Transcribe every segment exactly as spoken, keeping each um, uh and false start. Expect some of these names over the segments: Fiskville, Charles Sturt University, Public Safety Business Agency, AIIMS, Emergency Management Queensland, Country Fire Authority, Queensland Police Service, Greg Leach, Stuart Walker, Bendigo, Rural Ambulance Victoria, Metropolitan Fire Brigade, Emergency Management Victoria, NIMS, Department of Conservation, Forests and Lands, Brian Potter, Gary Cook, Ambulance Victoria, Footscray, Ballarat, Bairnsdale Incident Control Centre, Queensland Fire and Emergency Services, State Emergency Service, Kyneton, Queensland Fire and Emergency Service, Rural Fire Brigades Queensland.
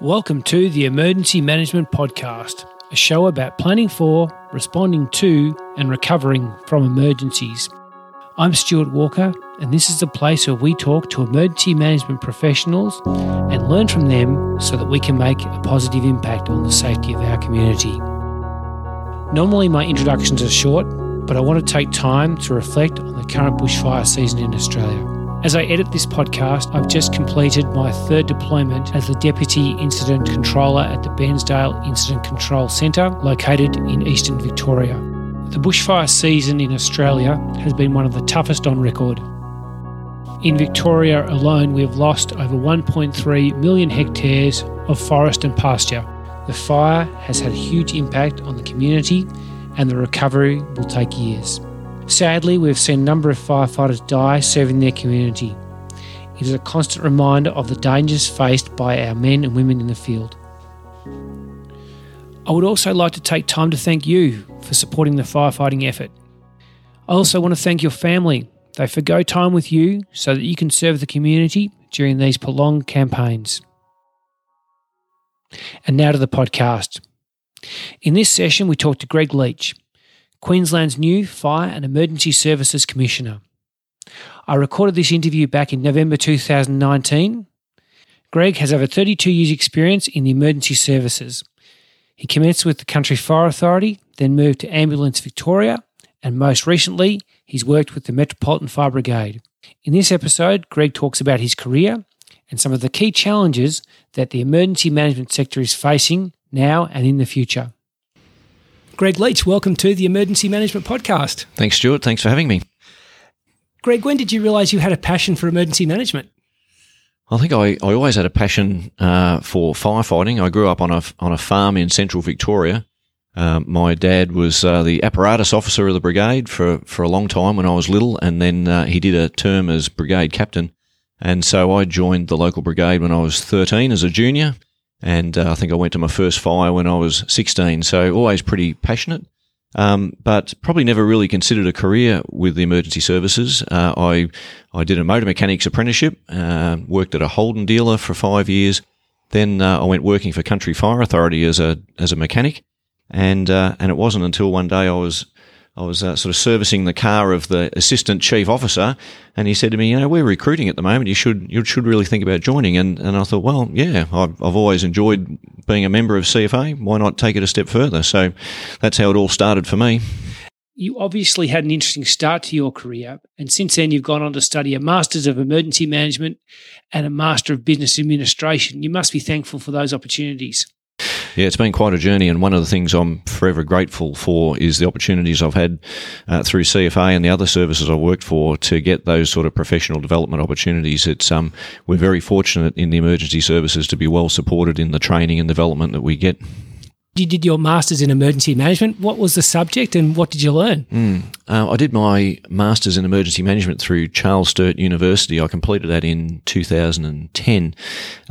Welcome to the Emergency Management Podcast, a show about planning for, responding to, and recovering from emergencies. I'm Stuart Walker, and this is the place where we talk to emergency management professionals and learn from them so that we can make a positive impact on the safety of our community. Normally my introductions are short, but I want to take time to reflect on the current bushfire season in Australia. As I edit this podcast, I've just completed my third deployment as the Deputy Incident Controller at the Bairnsdale Incident Control Centre, located in eastern Victoria. The bushfire season in Australia has been one of the toughest on record. In Victoria alone, we have lost over one point three million hectares of forest and pasture. The fire has had a huge impact on the community and the recovery will take years. Sadly, we've seen a number of firefighters die serving their community. It is a constant reminder of the dangers faced by our men and women in the field. I would also like to take time to thank you for supporting the firefighting effort. I also want to thank your family. They forgo time with you so that you can serve the community during these prolonged campaigns. And now to the podcast. In this session, we talked to Greg Leach, Queensland's new Fire and Emergency Services Commissioner. I recorded this interview back in November two thousand nineteen. Greg has over thirty-two years' experience in the emergency services. He commenced with the Country Fire Authority, then moved to Ambulance Victoria, and most recently, he's worked with the Metropolitan Fire Brigade. In this episode, Greg talks about his career and some of the key challenges that the emergency management sector is facing now and in the future. Greg Leach, welcome to the Emergency Management Podcast. Thanks, Stuart. Thanks for having me. Greg, when did you realise you had a passion for emergency management? I think I, I always had a passion uh, for firefighting. I grew up on a on a farm in central Victoria. Um, my dad was uh, the apparatus officer of the brigade for, for a long time when I was little, and then uh, he did a term as brigade captain. And so I joined the local brigade when I was thirteen as a junior, and uh, I think I went to my first fire when I was sixteen. So always pretty passionate, um, but probably never really considered a career with the emergency services. Uh, I I did a motor mechanics apprenticeship, uh, worked at a Holden dealer for five years. Then uh, I went working for Country Fire Authority as a as a mechanic, and uh, and it wasn't until one day I was I was uh, sort of servicing the car of the assistant chief officer, and he said to me, you know, we're recruiting at the moment. You should you should really think about joining. And and I thought, well, yeah, I've, I've always enjoyed being a member of C F A. Why not take it a step further? So that's how it all started for me. You obviously had an interesting start to your career, and since then you've gone on to study a Masters of Emergency Management and a Master of Business Administration. You must be thankful for those opportunities. Yeah, it's been quite a journey, and one of the things I'm forever grateful for is the opportunities I've had uh, through C F A and the other services I've worked for to get those sort of professional development opportunities. It's um, we're very fortunate in the emergency services to be well supported in the training and development that we get. You did your Masters in Emergency Management. What was the subject and what did you learn? Mm. Uh, I did my Masters in Emergency Management through Charles Sturt University. I completed that in two thousand ten,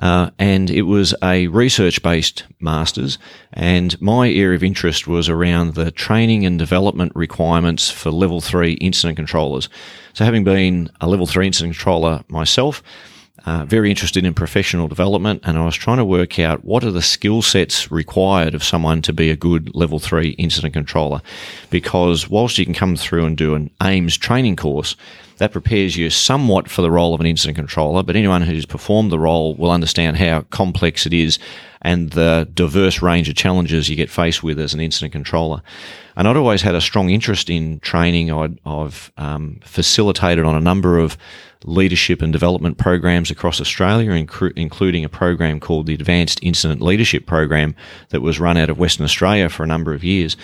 uh, and it was a research-based Masters, and my area of interest was around the training and development requirements for Level three incident controllers. So having been a Level three incident controller myself, Uh, very interested in professional development, and I was trying to work out what are the skill sets required of someone to be a good Level three incident controller, because whilst you can come through and do an AIIMS training course, that prepares you somewhat for the role of an incident controller, but anyone who's performed the role will understand how complex it is and the diverse range of challenges you get faced with as an incident controller. And I'd always had a strong interest in training. I'd, I've um, facilitated on a number of leadership and development programs across Australia, incru- including a program called the Advanced Incident Leadership Program that was run out of Western Australia for a number of years.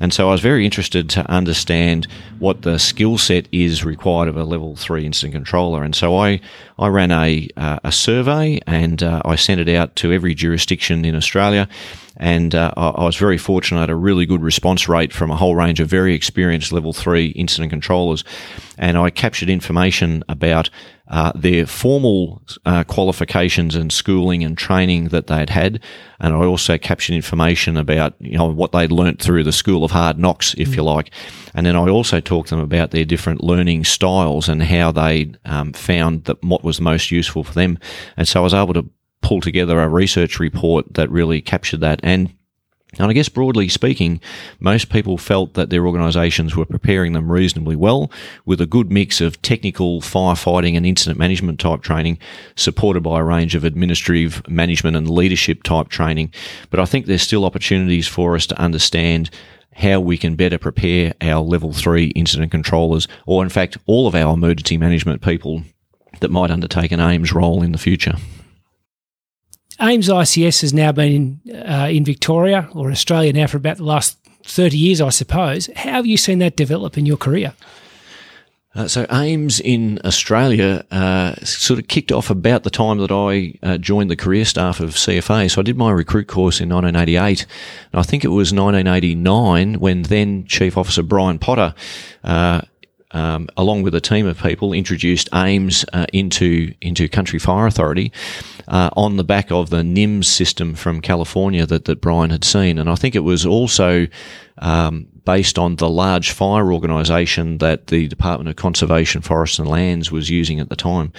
And so I was very interested to understand what the skill set is required of a Level three incident controller. And so I, I ran a, uh, a survey, and uh, I sent it out to every jurisdiction in Australia. And uh, I was very fortunate. I had a really good response rate from a whole range of very experienced Level three incident controllers. And I captured information about uh, their formal uh, qualifications and schooling and training that they'd had. And I also captured information about, you know, what they'd learnt through the School of Hard Knocks, if mm. you like. And then I also talked to them about their different learning styles and how they um, found that what was most useful for them. And so I was able to pull together a research report that really captured that. And And I guess broadly speaking, most people felt that their organisations were preparing them reasonably well, with a good mix of technical firefighting and incident management type training, supported by a range of administrative management and leadership type training. But I think there's still opportunities for us to understand how we can better prepare our level three incident controllers, or in fact, all of our emergency management people that might undertake an AIIMS role in the future. AIIMS I C S has now been in, uh, in Victoria or Australia now for about the last thirty years, I suppose. How have you seen that develop in your career? Uh, so AIIMS in Australia uh, sort of kicked off about the time that I uh, joined the career staff of C F A. So I did my recruit course in nineteen eighty-eight, and I think it was nineteen eighty-nine when then Chief Officer Brian Potter uh Um, along with a team of people, introduced AIIMS uh, into into Country Fire Authority uh, on the back of the NIMS system from California that, that Brian had seen. And I think it was also um, based on the large fire organisation that the Department of Conservation, Forests and Lands was using at the time.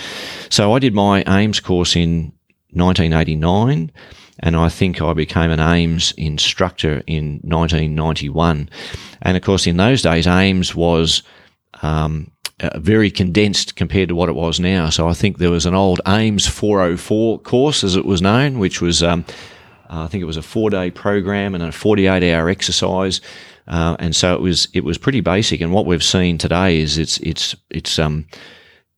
So I did my AIIMS course in nineteen eighty-nine, and I think I became an AIIMS instructor in nineteen ninety-one. And, of course, in those days, AIIMS was... Um, uh, very condensed compared to what it was now. So I think there was an old AIIMS four oh four course, as it was known, which was, um, uh, I think it was a four-day program and a forty-eight hour exercise. Uh, and so it was it was pretty basic. And what we've seen today is it's it's it's um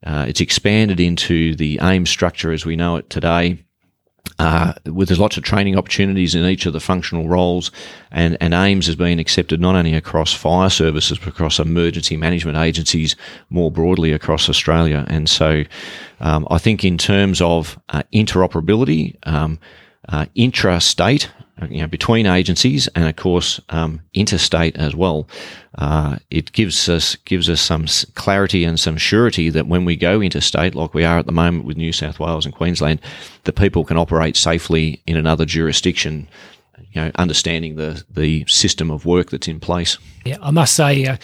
uh, it's expanded into the AIIMS structure as we know it today. Uh, with there's lots of training opportunities in each of the functional roles, and, and AIIMS has been accepted not only across fire services but across emergency management agencies more broadly across Australia. And so um, I think in terms of uh, interoperability, um, uh, intra-state, you know, between agencies, and of course um, interstate as well, uh, it gives us gives us some clarity and some surety that when we go interstate, like we are at the moment with New South Wales and Queensland, that people can operate safely in another jurisdiction, you know, understanding the, the system of work that's in place. Yeah, I must say, uh,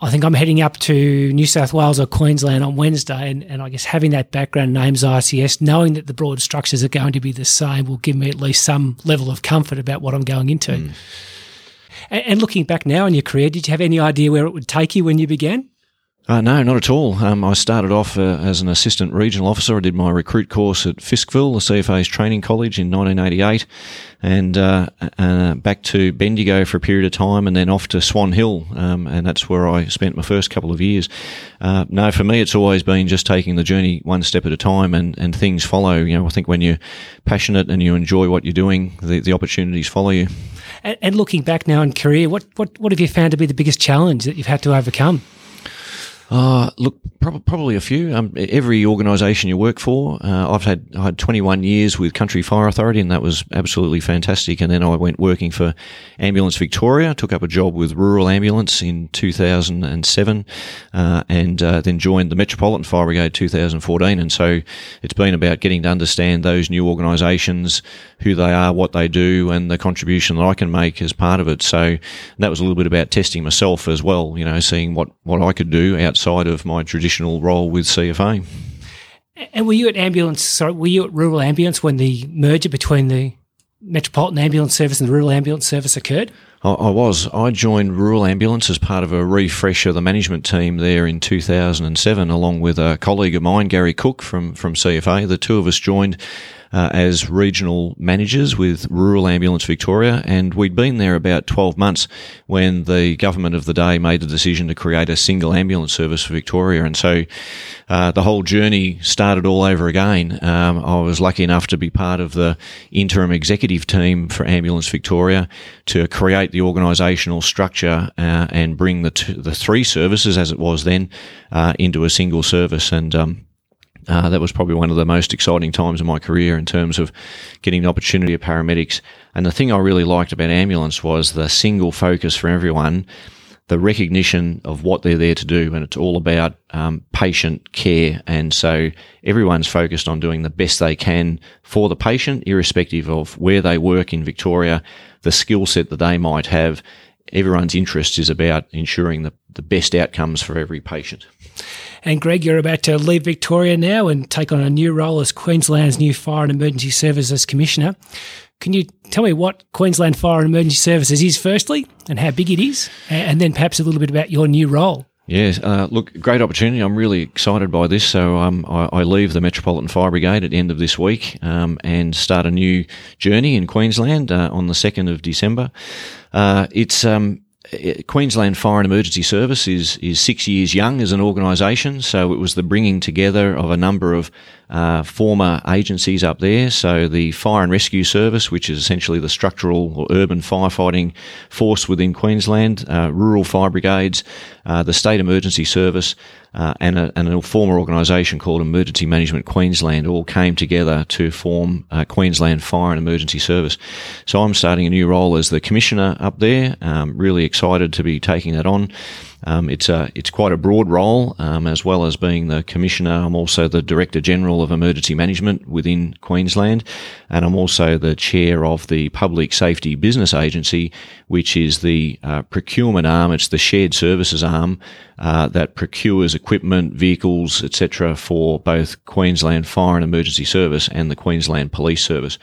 I think I'm heading up to New South Wales or Queensland on Wednesday, and, and I guess having that background in AIIMS I C S, knowing that the broad structures are going to be the same, will give me at least some level of comfort about what I'm going into. Mm. And, and looking back now in your career, did you have any idea where it would take you when you began? Uh, no, not at all. Um, I started off uh, as an assistant regional officer. I did my recruit course at Fiskville, the C F A's training college, in nineteen eighty-eight, and uh, uh, back to Bendigo for a period of time, and then off to Swan Hill, um, and that's where I spent my first couple of years. Uh, no, for me, it's always been just taking the journey one step at a time, and, and things follow. You know, I think when you're passionate and you enjoy what you're doing, the, the opportunities follow you. And, and looking back now in career, what, what, what have you found to be the biggest challenge that you've had to overcome? Uh, look, prob- probably a few. Um, every organisation you work for, uh, I've had I had twenty-one years with Country Fire Authority, and that was absolutely fantastic. And then I went working for Ambulance Victoria, took up a job with Rural Ambulance in two thousand seven, uh, and uh, then joined the Metropolitan Fire Brigade two thousand fourteen. And so it's been about getting to understand those new organisations, who they are, what they do, and the contribution that I can make as part of it. So that was a little bit about testing myself as well, you know, seeing what, what I could do out outside of my traditional role with C F A. And were you at ambulance, sorry, were you at Rural Ambulance when the merger between the Metropolitan Ambulance Service and the Rural Ambulance Service occurred? I, I was. I joined Rural Ambulance as part of a refresh of the management team there in two thousand seven, along with a colleague of mine, Gary Cook from, from C F A. The two of us joined Uh, as regional managers with Rural Ambulance Victoria, and we'd been there about twelve months when the government of the day made a decision to create a single ambulance service for Victoria. And so uh, the whole journey started all over again. Um, I was lucky enough to be part of the interim executive team for Ambulance Victoria to create the organisational structure uh, and bring the t- the three services, as it was then, uh, into a single service. And um Uh, that was probably one of the most exciting times of my career in terms of getting the opportunity of paramedics. And the thing I really liked about ambulance was the single focus for everyone, the recognition of what they're there to do, and it's all about um, patient care. And so everyone's focused on doing the best they can for the patient, irrespective of where they work in Victoria, the skill set that they might have. Everyone's interest is about ensuring the, the best outcomes for every patient. And Greg, you're about to leave Victoria now and take on a new role as Queensland's new Fire and Emergency Services Commissioner. Can you tell me what Queensland Fire and Emergency Services is firstly and how big it is, and then perhaps a little bit about your new role? Yes, uh, look, great opportunity. I'm really excited by this. So um, I, I leave the Metropolitan Fire Brigade at the end of this week um, and start a new journey in Queensland uh, on the second of December. Uh, it's um, Queensland Fire and Emergency Service is, is six years young as an organisation, so it was the bringing together of a number of uh, former agencies up there. So the Fire and Rescue Service, which is essentially the structural or urban firefighting force within Queensland, uh, Rural Fire Brigades, uh, the State Emergency Service, uh, and, a, and a former organisation called Emergency Management Queensland all came together to form uh, Queensland Fire and Emergency Service. So I'm starting a new role as the Commissioner up there, um, really excited to be taking that on. Um, it's a, it's quite a broad role, um, as well as being the Commissioner. I'm also the Director General of Emergency Management within Queensland, and I'm also the Chair of the Public Safety Business Agency, which is the uh, procurement arm. It's the shared services arm uh, that procures equipment, vehicles, et cetera for both Queensland Fire and Emergency Service and the Queensland Police Service.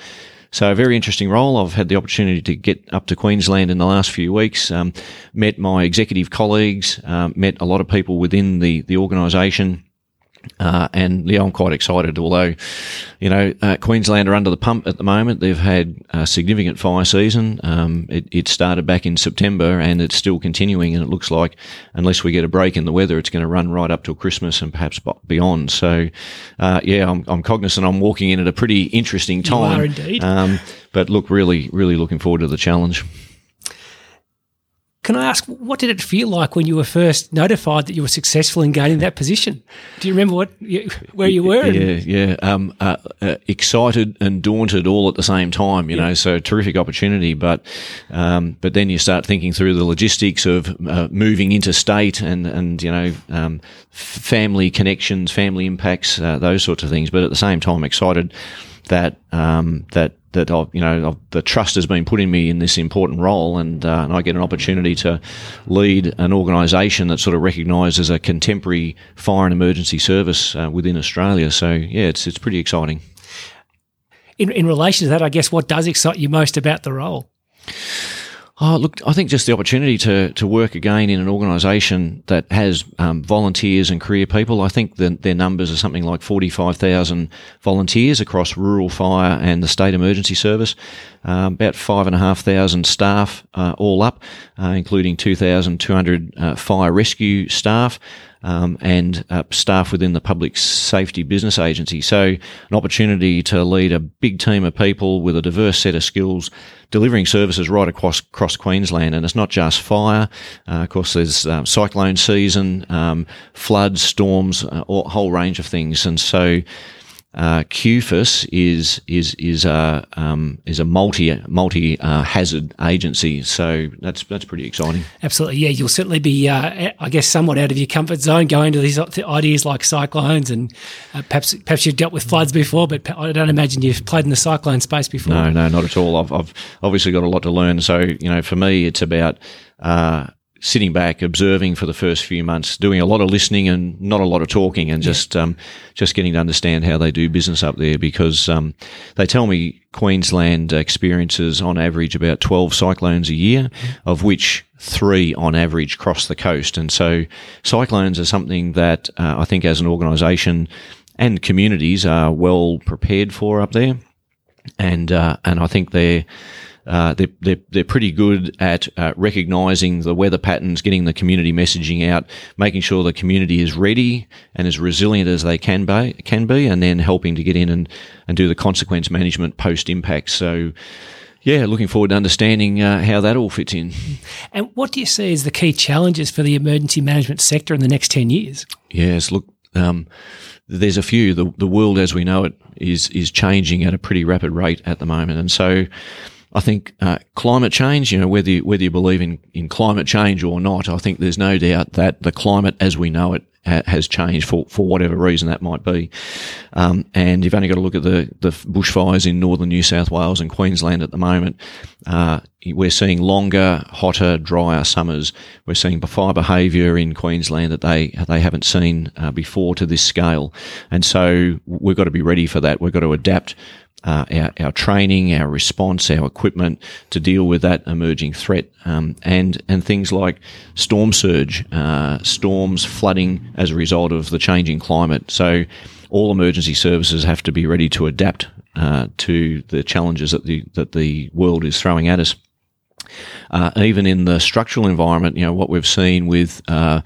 So a very interesting role. I've had the opportunity to get up to Queensland in the last few weeks, um, met my executive colleagues, um, met a lot of people within the, the organisation. Uh, and yeah, I'm quite excited, although, you know, uh, Queensland are under the pump at the moment. They've had a significant fire season. Um, it, it started back in September and it's still continuing, and it looks like unless we get a break in the weather, it's going to run right up till Christmas and perhaps beyond. So, uh, yeah, I'm, I'm cognizant I'm walking in at a pretty interesting time. You are indeed. Um, but look, really, really looking forward to the challenge. Can I ask, what did it feel like when you were first notified that you were successful in gaining that position? Do you remember what you, where you were? Yeah, yeah. Um, uh, uh, excited and daunted all at the same time, you yeah. know, so terrific opportunity. But um, but then you start thinking through the logistics of uh, moving interstate and, and you know, um, family connections, family impacts, uh, those sorts of things. But at the same time, excited that um, that that I've, you know, I've, the trust has been put in me in this important role, and uh, and I get an opportunity to lead an organisation that's sort of recognised as a contemporary fire and emergency service uh, within Australia. So yeah, it's it's pretty exciting. In in relation to that, I guess what does excite you most about the role? Oh, look, I think just the opportunity to, to work again in an organisation that has um, volunteers and career people. I think the, their numbers are something like forty-five thousand volunteers across rural fire and the state emergency service, uh, about five thousand five hundred staff uh, all up, uh, including two thousand two hundred uh, fire rescue staff. Um, and uh, staff within the Public Safety Business Agency. So an opportunity to lead a big team of people with a diverse set of skills, delivering services right across, across Queensland. And it's not just fire. Uh, of course, there's um, cyclone season, um, floods, storms, a uh, whole range of things. And so Uh, Q F I S is is is a um, is a multi multi uh, hazard agency, so that's that's pretty exciting. Absolutely, yeah. You'll certainly be, uh, I guess, somewhat out of your comfort zone going to these ideas like cyclones, and uh, perhaps perhaps you've dealt with floods before, but I don't imagine you've played in the cyclone space before. No, no, not at all. I've, I've obviously got a lot to learn. So you know, for me, it's about. Uh, sitting back, observing for the first few months, doing a lot of listening and not a lot of talking, and yeah. just um, just getting to understand how they do business up there, because um, they tell me Queensland experiences on average about twelve cyclones a year, mm-hmm. of which three on average cross the coast. And so cyclones are something that uh, I think as an organisation and communities are well prepared for up there, and uh, and I think they're Uh, they're, they're, they're pretty good at uh, recognising the weather patterns, getting the community messaging out, making sure the community is ready and as resilient as they can be, can be, and then helping to get in and, and do the consequence management post-impact. So, yeah, looking forward to understanding uh, how that all fits in. And what do you see as the key challenges for the emergency management sector in the next ten years? Yes, look, um, there's a few. The, the world as we know it is is changing at a pretty rapid rate at the moment, and so I think uh, climate change, you know, whether you, whether you believe in, in climate change or not, I think there's no doubt that the climate as we know it ha- has changed for, for whatever reason that might be. Um, and you've only got to look at the, the bushfires in northern New South Wales and Queensland at the moment. Uh, we're seeing longer, hotter, drier summers. We're seeing fire behaviour in Queensland that they they haven't seen uh, before to this scale. And so we've got to be ready for that. We've got to adapt Uh, our, our training, our response, our equipment to deal with that emerging threat, um, and and things like storm surge, uh, storms, flooding as a result of the changing climate. So all emergency services have to be ready to adapt uh, to the challenges that the that the world is throwing at us. Uh, even in the structural environment, you know, what we've seen with uh,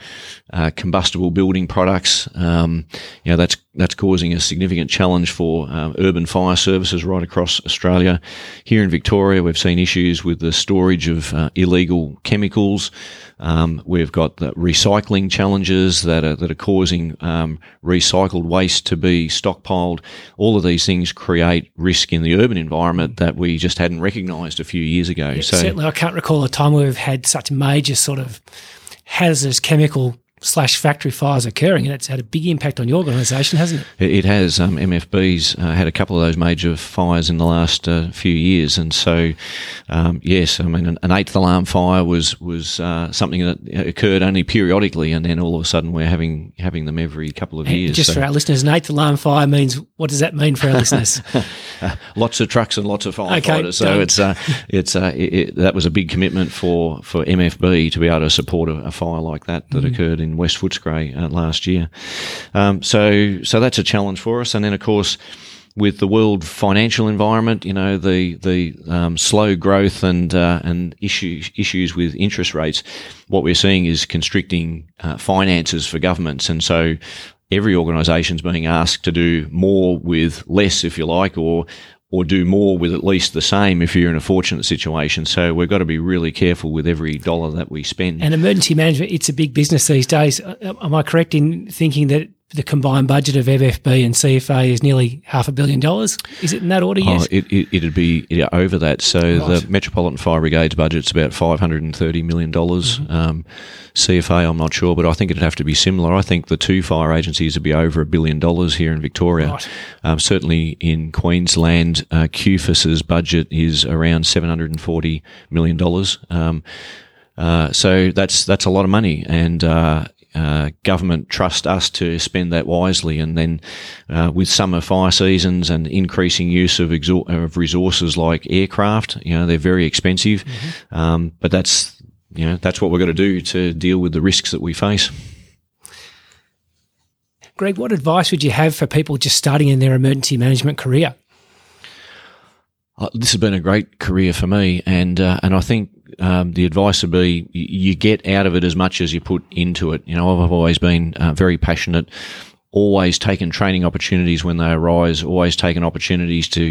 uh, combustible building products, um, you know, that's that's causing a significant challenge for uh, urban fire services right across Australia. Here in Victoria, we've seen issues with the storage of uh, illegal chemicals. Um, we've got the recycling challenges that are that are causing um, recycled waste to be stockpiled. All of these things create risk in the urban environment that we just hadn't recognised a few years ago. Yeah, so certainly, I can't recall a time where we've had such major sort of hazardous chemical slash factory fires occurring, and it's had a big impact on your organisation, hasn't it? It has. Um, M F B's uh, had a couple of those major fires in the last uh, few years, and so um, yes, I mean, an, an eighth alarm fire was was uh, something that occurred only periodically, and then all of a sudden we're having having them every couple of and years. Just so. For our listeners, an eighth alarm fire means what does that mean for our listeners? uh, lots of trucks and lots of firefighters. Okay, so it's uh, it's uh, it, it, that was a big commitment for for M F B to be able to support a, a fire like that that mm. occurred in West Footscray uh, last year. Um, so so that's a challenge for us. And then, of course, with the world financial environment, you know, the the um, slow growth and uh, and issues issues with interest rates, what we're seeing is constricting uh, finances for governments. And so every organisation's being asked to do more with less, if you like, or or do more with at least the same if you're in a fortunate situation. So we've got to be really careful with every dollar that we spend. And emergency management, it's a big business these days. Am I correct in thinking that the combined budget of M F B and C F A is nearly half a billion dollars? Is it in that order? Yes, oh, it, it, it'd be yeah, over that. So right. The Metropolitan Fire Brigade's budget's about five hundred and thirty million dollars. Mm-hmm. Um, C F A, I'm not sure, but I think it'd have to be similar. I think the two fire agencies would be over a billion dollars here in Victoria. Right. Um, certainly in Queensland, uh, Q F S's budget is around seven hundred and forty million dollars. Um, uh, so that's that's a lot of money, and Uh, Uh, government trust us to spend that wisely, and then uh, with summer fire seasons and increasing use of, exor- of resources like aircraft, you know, they're very expensive, mm-hmm. um, but that's you know that's what we're going to do to deal with the risks that we face. Greg, what advice would you have for people just starting in their emergency management career? Uh, this has been a great career for me, and uh, and I think Um, the advice would be you get out of it as much as you put into it. You know, I've always been uh, very passionate, always taken training opportunities when they arise, always taken opportunities to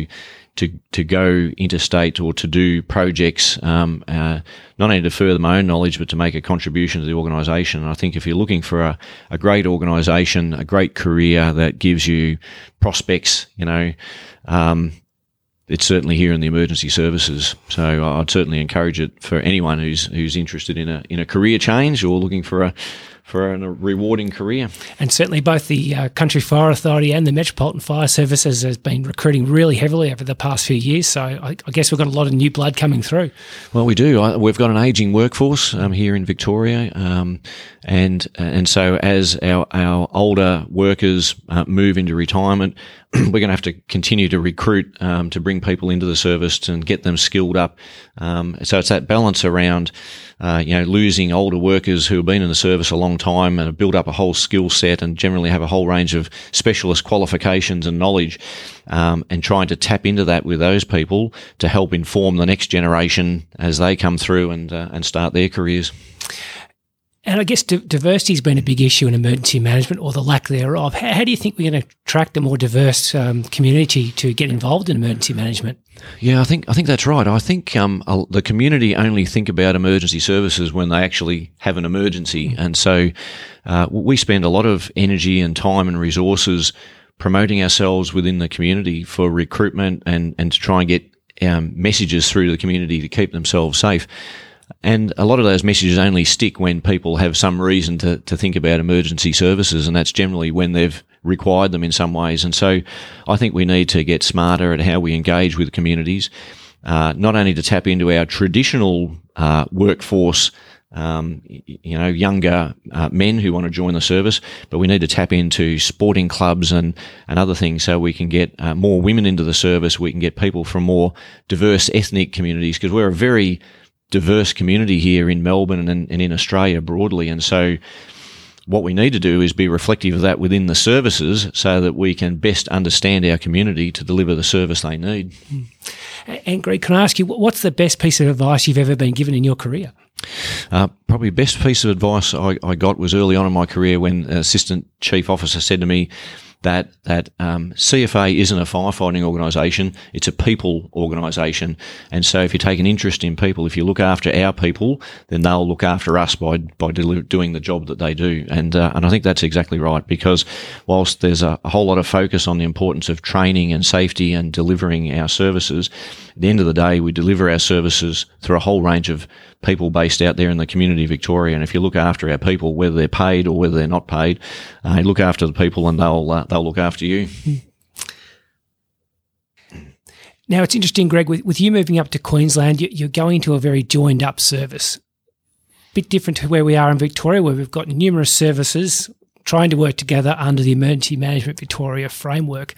to to go interstate or to do projects, um, uh, not only to further my own knowledge but to make a contribution to the organisation. And I think if you're looking for a, a great organisation, a great career that gives you prospects, you know, um it's certainly here in the emergency services, so I'd certainly encourage it for anyone who's who's interested in a in a career change or looking for a for a, a rewarding career. And certainly, both the uh, Country Fire Authority and the Metropolitan Fire Services has been recruiting really heavily over the past few years. So I, I guess we've got a lot of new blood coming through. Well, we do. I, we've got an ageing workforce um, here in Victoria, um, and and so as our our older workers uh, move into retirement, we're going to have to continue to recruit um, to bring people into the service and get them skilled up. Um, so it's that balance around, uh, you know, losing older workers who have been in the service a long time and have built up a whole skill set and generally have a whole range of specialist qualifications and knowledge, um, and trying to tap into that with those people to help inform the next generation as they come through and uh, and start their careers. And I guess d- diversity has been a big issue in emergency management, or the lack thereof. How, how do you think we're going to attract a more diverse um, community to get involved in emergency management? Yeah, I think I think that's right. I think um, the community only think about emergency services when they actually have an emergency, mm-hmm. and so uh, we spend a lot of energy and time and resources promoting ourselves within the community for recruitment and and to try and get um, messages through to the community to keep themselves safe. And a lot of those messages only stick when people have some reason to, to think about emergency services, and that's generally when they've required them in some ways. And so I think we need to get smarter at how we engage with communities, uh, not only to tap into our traditional uh, workforce, um, you know, younger uh, men who want to join the service, but we need to tap into sporting clubs and, and other things so we can get uh, more women into the service, we can get people from more diverse ethnic communities, because we're a very diverse community here in Melbourne and, and in Australia broadly. And so what we need to do is be reflective of that within the services so that we can best understand our community to deliver the service they need. And Greg, can I ask you, what's the best piece of advice you've ever been given in your career? Uh, probably the best piece of advice I, I got was early on in my career when an assistant chief officer said to me that that um, C F A isn't a firefighting organisation, it's a people organisation. And so if you take an interest in people, if you look after our people, then they'll look after us by by deli- doing the job that they do. And uh, and I think that's exactly right, because whilst there's a, a whole lot of focus on the importance of training and safety and delivering our services, at the end of the day, we deliver our services through a whole range of people based out there in the community of Victoria. And if you look after our people, whether they're paid or whether they're not paid, uh, look after the people and they'll uh, they'll look after you. Now, it's interesting, Greg, with, with you moving up to Queensland, you, you're going to a very joined-up service. Bit different to where we are in Victoria, where we've got numerous services trying to work together under the Emergency Management Victoria framework.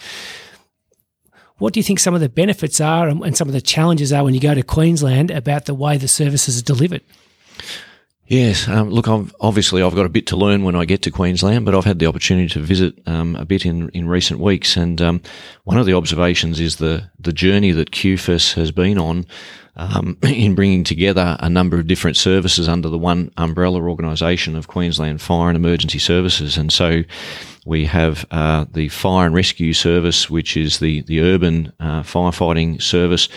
What do you think some of the benefits are and some of the challenges are when you go to Queensland about the way the services are delivered? Yes, um, look, I've, obviously I've got a bit to learn when I get to Queensland, but I've had the opportunity to visit um, a bit in, in recent weeks, and um, one of the observations is the, the journey that Q F I S has been on um, in bringing together a number of different services under the one umbrella organisation of Queensland Fire and Emergency Services. And so we have uh, the Fire and Rescue Service, which is the, the urban uh, firefighting service,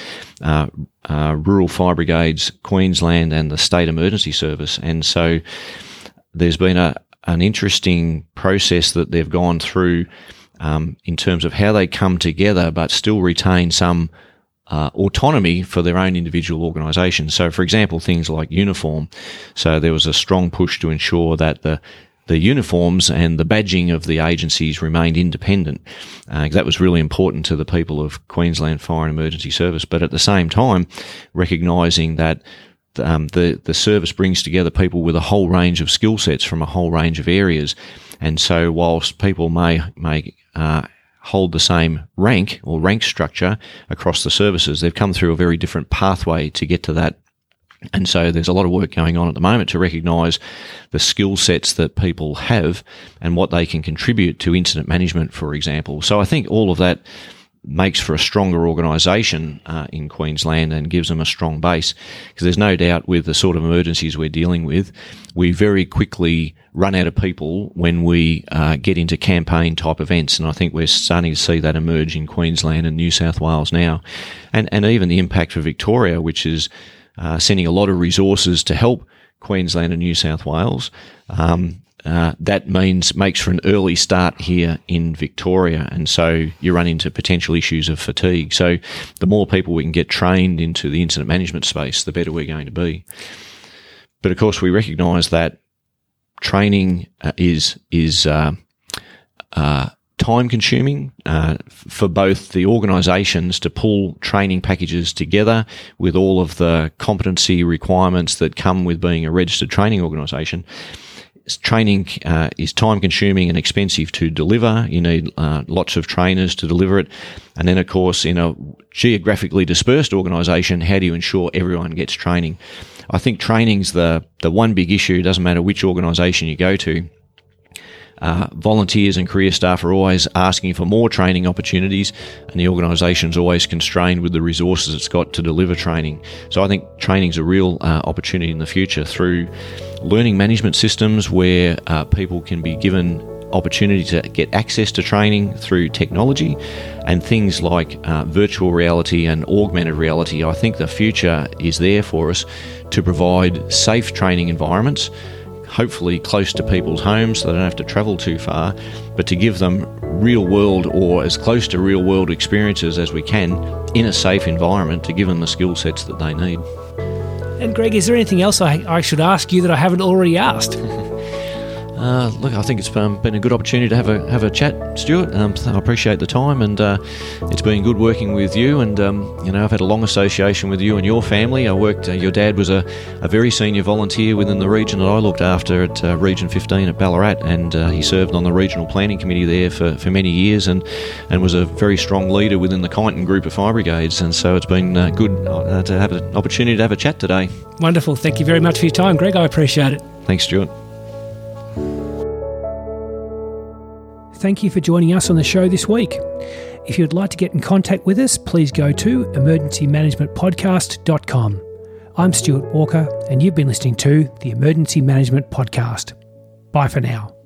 uh Uh, Rural Fire Brigades Queensland and the State Emergency Service. And so there's been a an interesting process that they've gone through um, in terms of how they come together but still retain some uh, autonomy for their own individual organisations. So, for example, things like uniform. So there was a strong push to ensure that the the uniforms and the badging of the agencies remained independent. Uh, that was really important to the people of Queensland Fire and Emergency Service, but at the same time, recognising that um, the, the service brings together people with a whole range of skill sets from a whole range of areas. And so whilst people may, may uh, hold the same rank or rank structure across the services, they've come through a very different pathway to get to that. And so there's a lot of work going on at the moment to recognise the skill sets that people have and what they can contribute to incident management, for example. So I think all of that makes for a stronger organisation uh, in Queensland and gives them a strong base, because there's no doubt with the sort of emergencies we're dealing with, we very quickly run out of people when we uh, get into campaign type events, and I think we're starting to see that emerge in Queensland and New South Wales now. And, and even the impact for Victoria, which is Uh, sending a lot of resources to help Queensland and New South Wales. Um, uh, that means makes for an early start here in Victoria, and so you run into potential issues of fatigue. So the more people we can get trained into the incident management space, the better we're going to be. But of course, we recognise that training uh, is is uh, uh, time-consuming uh, for both the organisations to pull training packages together with all of the competency requirements that come with being a registered training organisation. Training uh, is time-consuming and expensive to deliver. You need uh, lots of trainers to deliver it. And then, of course, in a geographically dispersed organisation, how do you ensure everyone gets training? I think training's the, the one big issue. It doesn't matter which organisation you go to. Uh, volunteers and career staff are always asking for more training opportunities, and the organisation's always constrained with the resources it's got to deliver training. So I think training's a real uh, opportunity in the future through learning management systems where uh, people can be given opportunity to get access to training through technology and things like uh, virtual reality and augmented reality. I think the future is there for us to provide safe training environments, hopefully close to people's homes so they don't have to travel too far, but to give them real world or as close to real world experiences as we can in a safe environment to give them the skill sets that they need. And Greg, is there anything else I, I should ask you that I haven't already asked? Uh, look, I think it's um, been a good opportunity to have a have a chat, Stuart. Um, I appreciate the time, and uh, it's been good working with you. And um, you know, I've had a long association with you and your family. I worked. Uh, your dad was a, a very senior volunteer within the region that I looked after at uh, Region fifteen at Ballarat, and uh, he served on the regional planning committee there for, for many years, and and was a very strong leader within the Kyneton group of fire brigades. And so it's been uh, good uh, to have an opportunity to have a chat today. Wonderful. Thank you very much for your time, Greg. I appreciate it. Thanks, Stuart. Thank you for joining us on the show this week. If you'd like to get in contact with us, please go to emergency management podcast dot com. I'm Stuart Walker, and you've been listening to the Emergency Management Podcast. Bye for now.